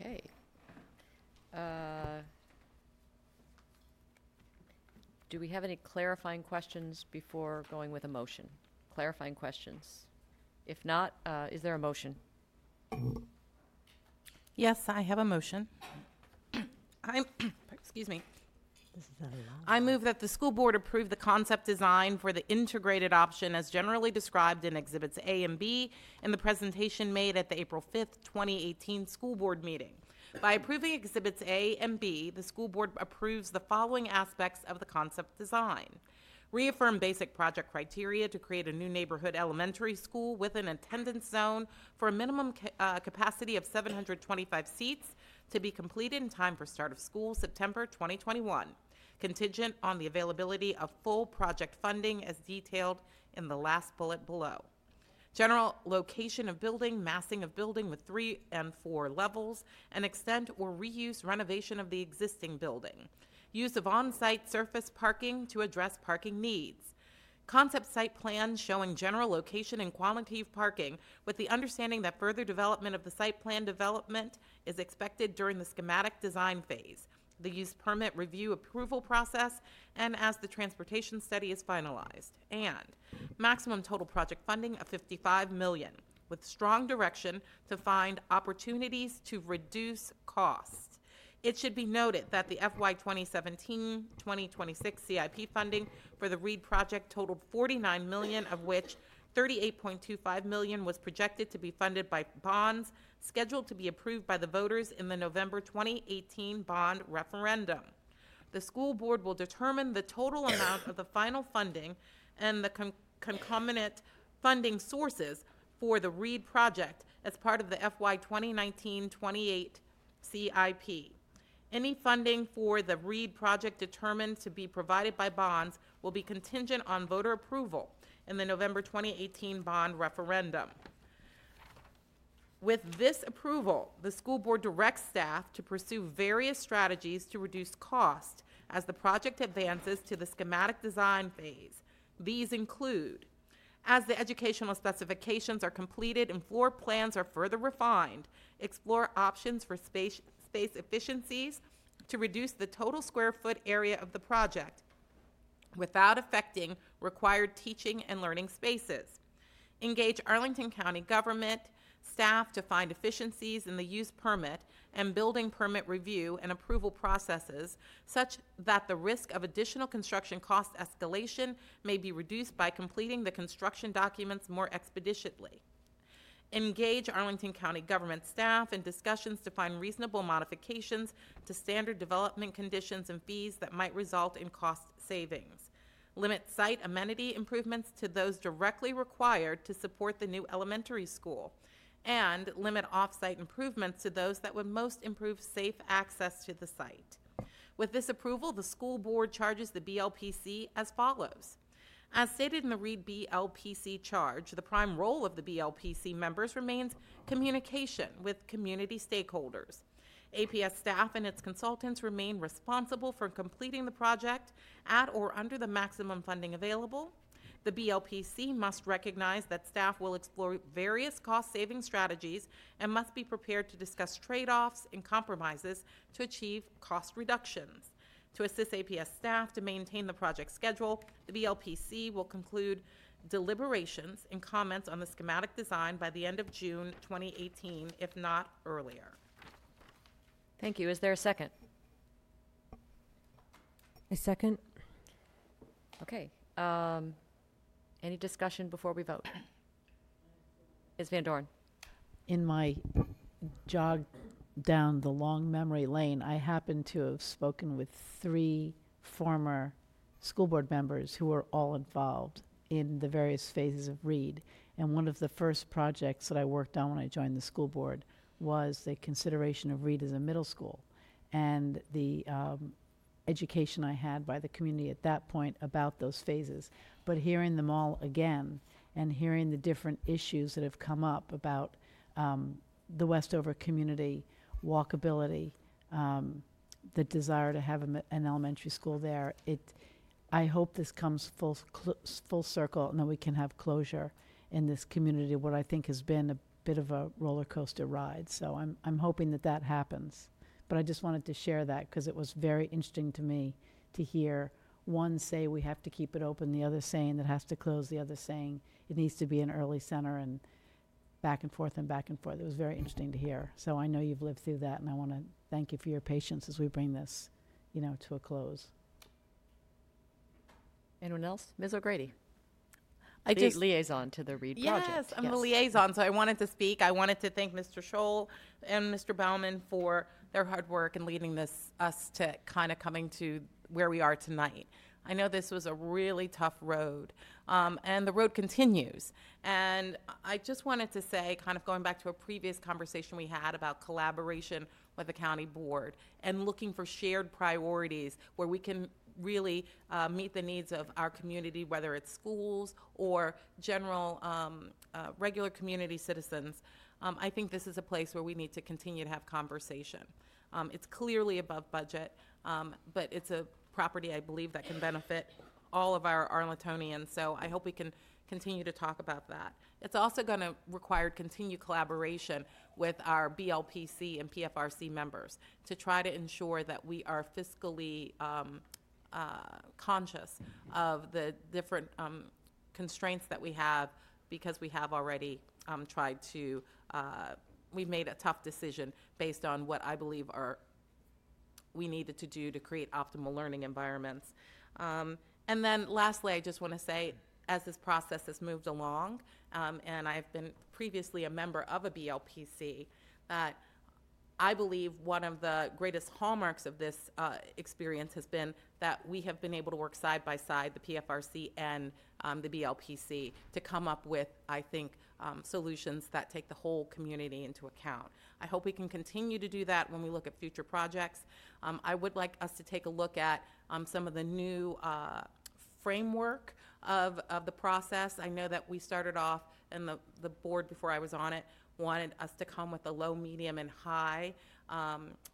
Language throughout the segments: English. Okay. Do we have any clarifying questions before going with a motion? Clarifying questions? If not, is there a motion? Yes, I have a motion. Excuse me. I move that the school board approve the concept design for the integrated option as generally described in Exhibits A and B in the presentation made at the April 5th, 2018 school board meeting. By approving Exhibits A and B, the school board approves the following aspects of the concept design. Reaffirm basic project criteria to create a new neighborhood elementary school with an attendance zone for a minimum capacity of 725 seats to be completed in time for start of school September 2021, contingent on the availability of full project funding as detailed in the last bullet below. General location of building, massing of building with 3 and 4 levels, and extent or reuse renovation of the existing building. Use of on-site surface parking to address parking needs. Concept site plan showing general location and quantity of parking with the understanding that further development of the site plan development is expected during the schematic design phase, the use permit review approval process, and as the transportation study is finalized. And maximum total project funding of $55 million with strong direction to find opportunities to reduce costs. It should be noted that the FY 2017-2026 CIP funding for the Reed project totaled $49 million, of which $38.25 million was projected to be funded by bonds scheduled to be approved by the voters in the November 2018 bond referendum. The school board will determine the total amount of the final funding and the concomitant funding sources for the Reed project as part of the FY 2019-28 CIP. Any funding for the Reed project determined to be provided by bonds will be contingent on voter approval in the November 2018 bond referendum. With this approval, the school board directs staff to pursue various strategies to reduce cost as the project advances to the schematic design phase. These include, as the educational specifications are completed and floor plans are further refined, explore options for space efficiencies to reduce the total square foot area of the project without affecting required teaching and learning spaces. Engage Arlington County government staff to find efficiencies in the use permit and building permit review and approval processes such that the risk of additional construction cost escalation may be reduced by completing the construction documents more expeditiously. Engage Arlington County government staff in discussions to find reasonable modifications to standard development conditions and fees that might result in cost savings. Limit site amenity improvements to those directly required to support the new elementary school, and limit off-site improvements to those that would most improve safe access to the site. With this approval, the school board charges the BLPC as follows. As stated in the Reed BLPC charge, the prime role of the BLPC members remains communication with community stakeholders. APS staff and its consultants remain responsible for completing the project at or under the maximum funding available. The BLPC must recognize that staff will explore various cost-saving strategies and must be prepared to discuss trade-offs and compromises to achieve cost reductions. To assist APS staff to maintain the project schedule, the BLPC will conclude deliberations and comments on the schematic design by the end of June 2018, if not earlier. Thank you. Is there a second? A second. Okay. Any discussion before we vote? Ms. Van Dorn. In my jog down the long memory lane, I happen to have spoken with 3 former school board members who were all involved in the various phases of Reed. And one of the first projects that I worked on when I joined the school board was the consideration of Reed as a middle school. And the education I had by the community at that point about those phases. But hearing them all again and hearing the different issues that have come up about the Westover community, walkability, the desire to have an elementary school there, I hope this comes full circle and that we can have closure in this community, what I think has been bit of a roller coaster ride. So I'm hoping that that happens. But I just wanted to share that because it was very interesting to me to hear one say we have to keep it open, the other saying that has to close, the other saying it needs to be an early center, and back and forth and back and forth. It was very interesting to hear. So I know you've lived through that, and I want to thank you for your patience as we bring this, you know, to a close. Anyone else? Ms. O'Grady. I just liaison to the Reed project. Yes, I'm the liaison, so I wanted to speak. I wanted to thank Mr. Scholl and Mr. Bauman for their hard work and leading us to kind of coming to where we are tonight. I know this was a really tough road, and the road continues. And I just wanted to say, kind of going back to a previous conversation we had about collaboration with the county board and looking for shared priorities where we can really meet the needs of our community, whether it's schools or general regular community citizens. I think this is a place where we need to continue to have conversation. It's clearly above budget, but it's a property I believe that can benefit all of our Arlingtonians, so I hope we can continue to talk about that. It's also going to require continued collaboration with our BLPC and PFRC members to try to ensure that we are fiscally conscious of the different constraints that we have, because we have already tried to, we've made a tough decision based on what I believe we needed to do to create optimal learning environments. And then lastly, I just want to say, as this process has moved along, and I've been previously a member of a BLPC, that I believe one of the greatest hallmarks of this experience has been that we have been able to work side by side, the PFRC and the BLPC, to come up with, I think, solutions that take the whole community into account. I hope we can continue to do that when we look at future projects. I would like us to take a look at some of the new framework of the process. I know that we started off, and the board before I was on it wanted us to come with a low, medium, and high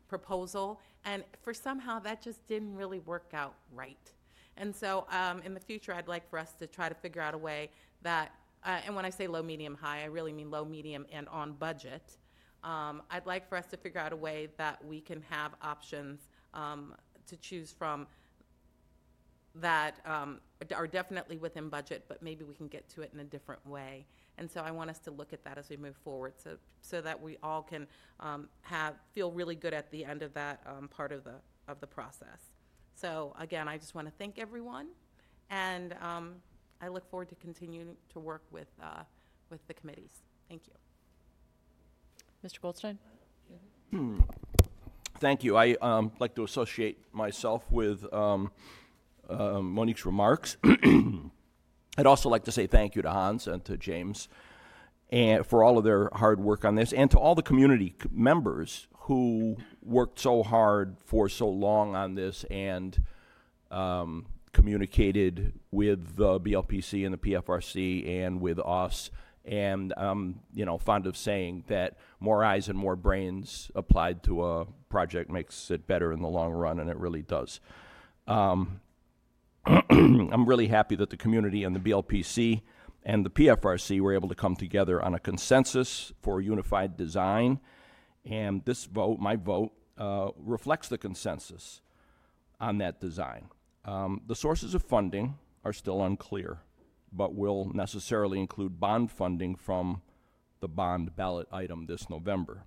proposal, and for somehow that just didn't really work out right. And so in the future, I'd like for us to try to figure out a way that, and when I say low, medium, high, I really mean low, medium, and on budget. I'd like for us to figure out a way that we can have options to choose from that are definitely within budget, but maybe we can get to it in a different way. And so I want us to look at that as we move forward, so that we all can feel really good at the end of that part of the process. So again, I just want to thank everyone, and I look forward to continuing to work with the committees. Thank you. Mr. Goldstein. Mm-hmm. Thank you. I like to associate myself with Monique's remarks. I'd also like to say thank you to Hans and to James and for all of their hard work on this, and to all the community members who worked so hard for so long on this and communicated with the BLPC and the PFRC and with us. And fond of saying that more eyes and more brains applied to a project makes it better in the long run, and it really does. I'm really happy that the community and the BLPC and the PFRC were able to come together on a consensus for a unified design. And this vote, my vote, reflects the consensus on that design. The sources of funding are still unclear, but will necessarily include bond funding from the bond ballot item this November.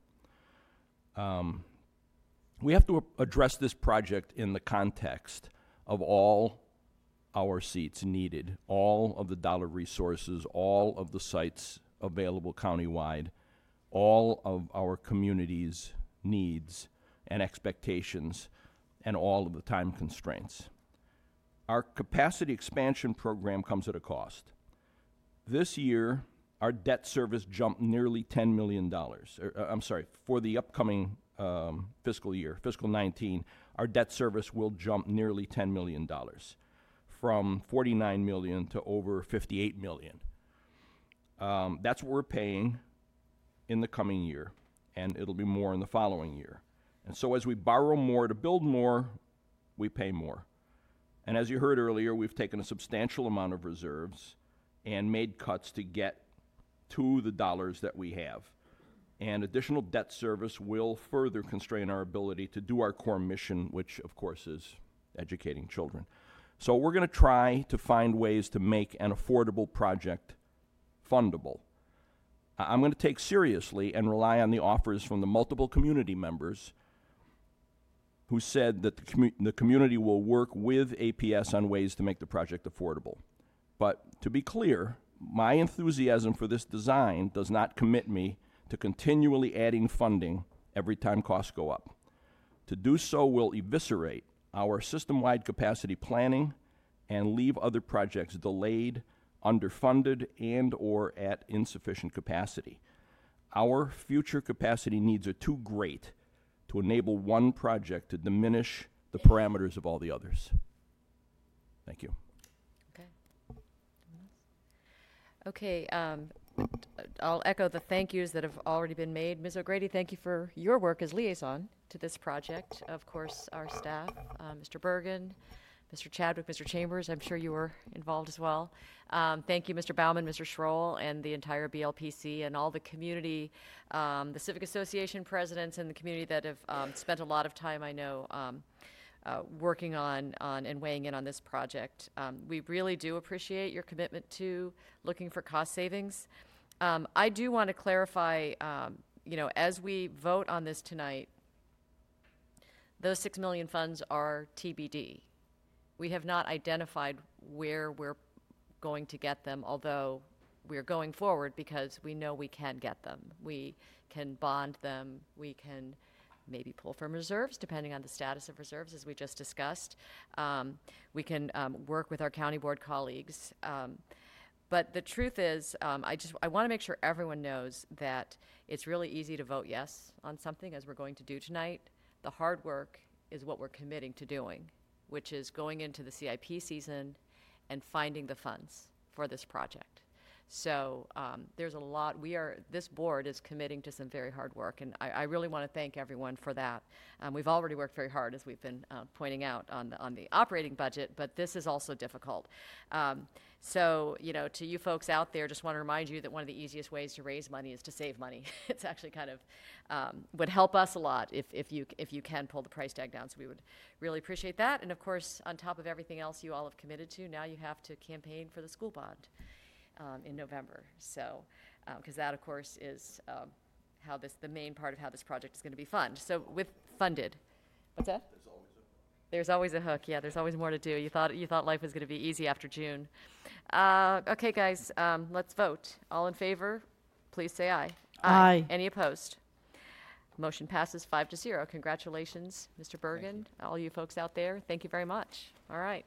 We have to address this project in the context of all our seats needed, all of the dollar resources, all of the sites available countywide, all of our communities' needs and expectations, and all of the time constraints. Our capacity expansion program comes at a cost. This year, our debt service jumped nearly $10 million. For the upcoming fiscal year, fiscal 19, our debt service will jump nearly $10 million. From 49 million to over 58 million. That's what we're paying in the coming year, and it'll be more in the following year. And so as we borrow more to build more, we pay more. And as you heard earlier, we've taken a substantial amount of reserves and made cuts to get to the dollars that we have. and additional debt service will further constrain our ability to do our core mission, which of course is educating children. So we're going to try to find ways to make an affordable project fundable. I'm going to take seriously and rely on the offers from the multiple community members who said that the community will work with APS on ways to make the project affordable. But to be clear, my enthusiasm for this design does not commit me to continually adding funding every time costs go up. To do so will eviscerate our system-wide capacity planning and leave other projects delayed, underfunded, and or at insufficient capacity. Our future capacity needs are too great to enable one project to diminish the parameters of all the others. Thank you. Okay, I'll echo the thank yous that have already been made. Ms. O'Grady, thank you for your work as liaison to this project. Of course, our staff, Mr. Bergen, Mr. Chadwick, Mr. Chambers, I'm sure you were involved as well. Thank you, Mr. Bauman, Mr. Schroll, and the entire BLPC and all the community, the Civic Association presidents and the community that have spent a lot of time, I know, working on and weighing in on this project. We really do appreciate your commitment to looking for cost savings. I do want to clarify, you know, as we vote on this tonight, those $6 million funds are TBD. We have not identified where we're going to get them, although we're going forward because we know we can get them. We can bond them, we can maybe pull from reserves, depending on the status of reserves, as we just discussed. We can work with our county board colleagues. But the truth is, I want to make sure everyone knows that it's really easy to vote yes on something, as we're going to do tonight. The hard work is what we're committing to doing, which is going into the CIP season and finding the funds for this project. So there's a lot, this board is committing to some very hard work, and I really want to thank everyone for that. We've already worked very hard, as we've been pointing out, on the operating budget, but this is also difficult. So, you know, to you folks out there, just want to remind you that one of the easiest ways to raise money is to save money. It's actually kind of would help us a lot if you can pull the price tag down. So we would really appreciate that. And of course, on top of everything else you all have committed to, now you have to campaign for the school bond in November. So, because that of course is how the main part of how this project is going to be funded. So funded, what's that? There's always a hook. Yeah, there's always more to do. You thought life was going to be easy after June. Okay, guys, let's vote. All in favor, please say aye. Aye. Any opposed? Motion passes 5-0. Congratulations, Mr. Bergen, all you folks out there. Thank you very much. All right.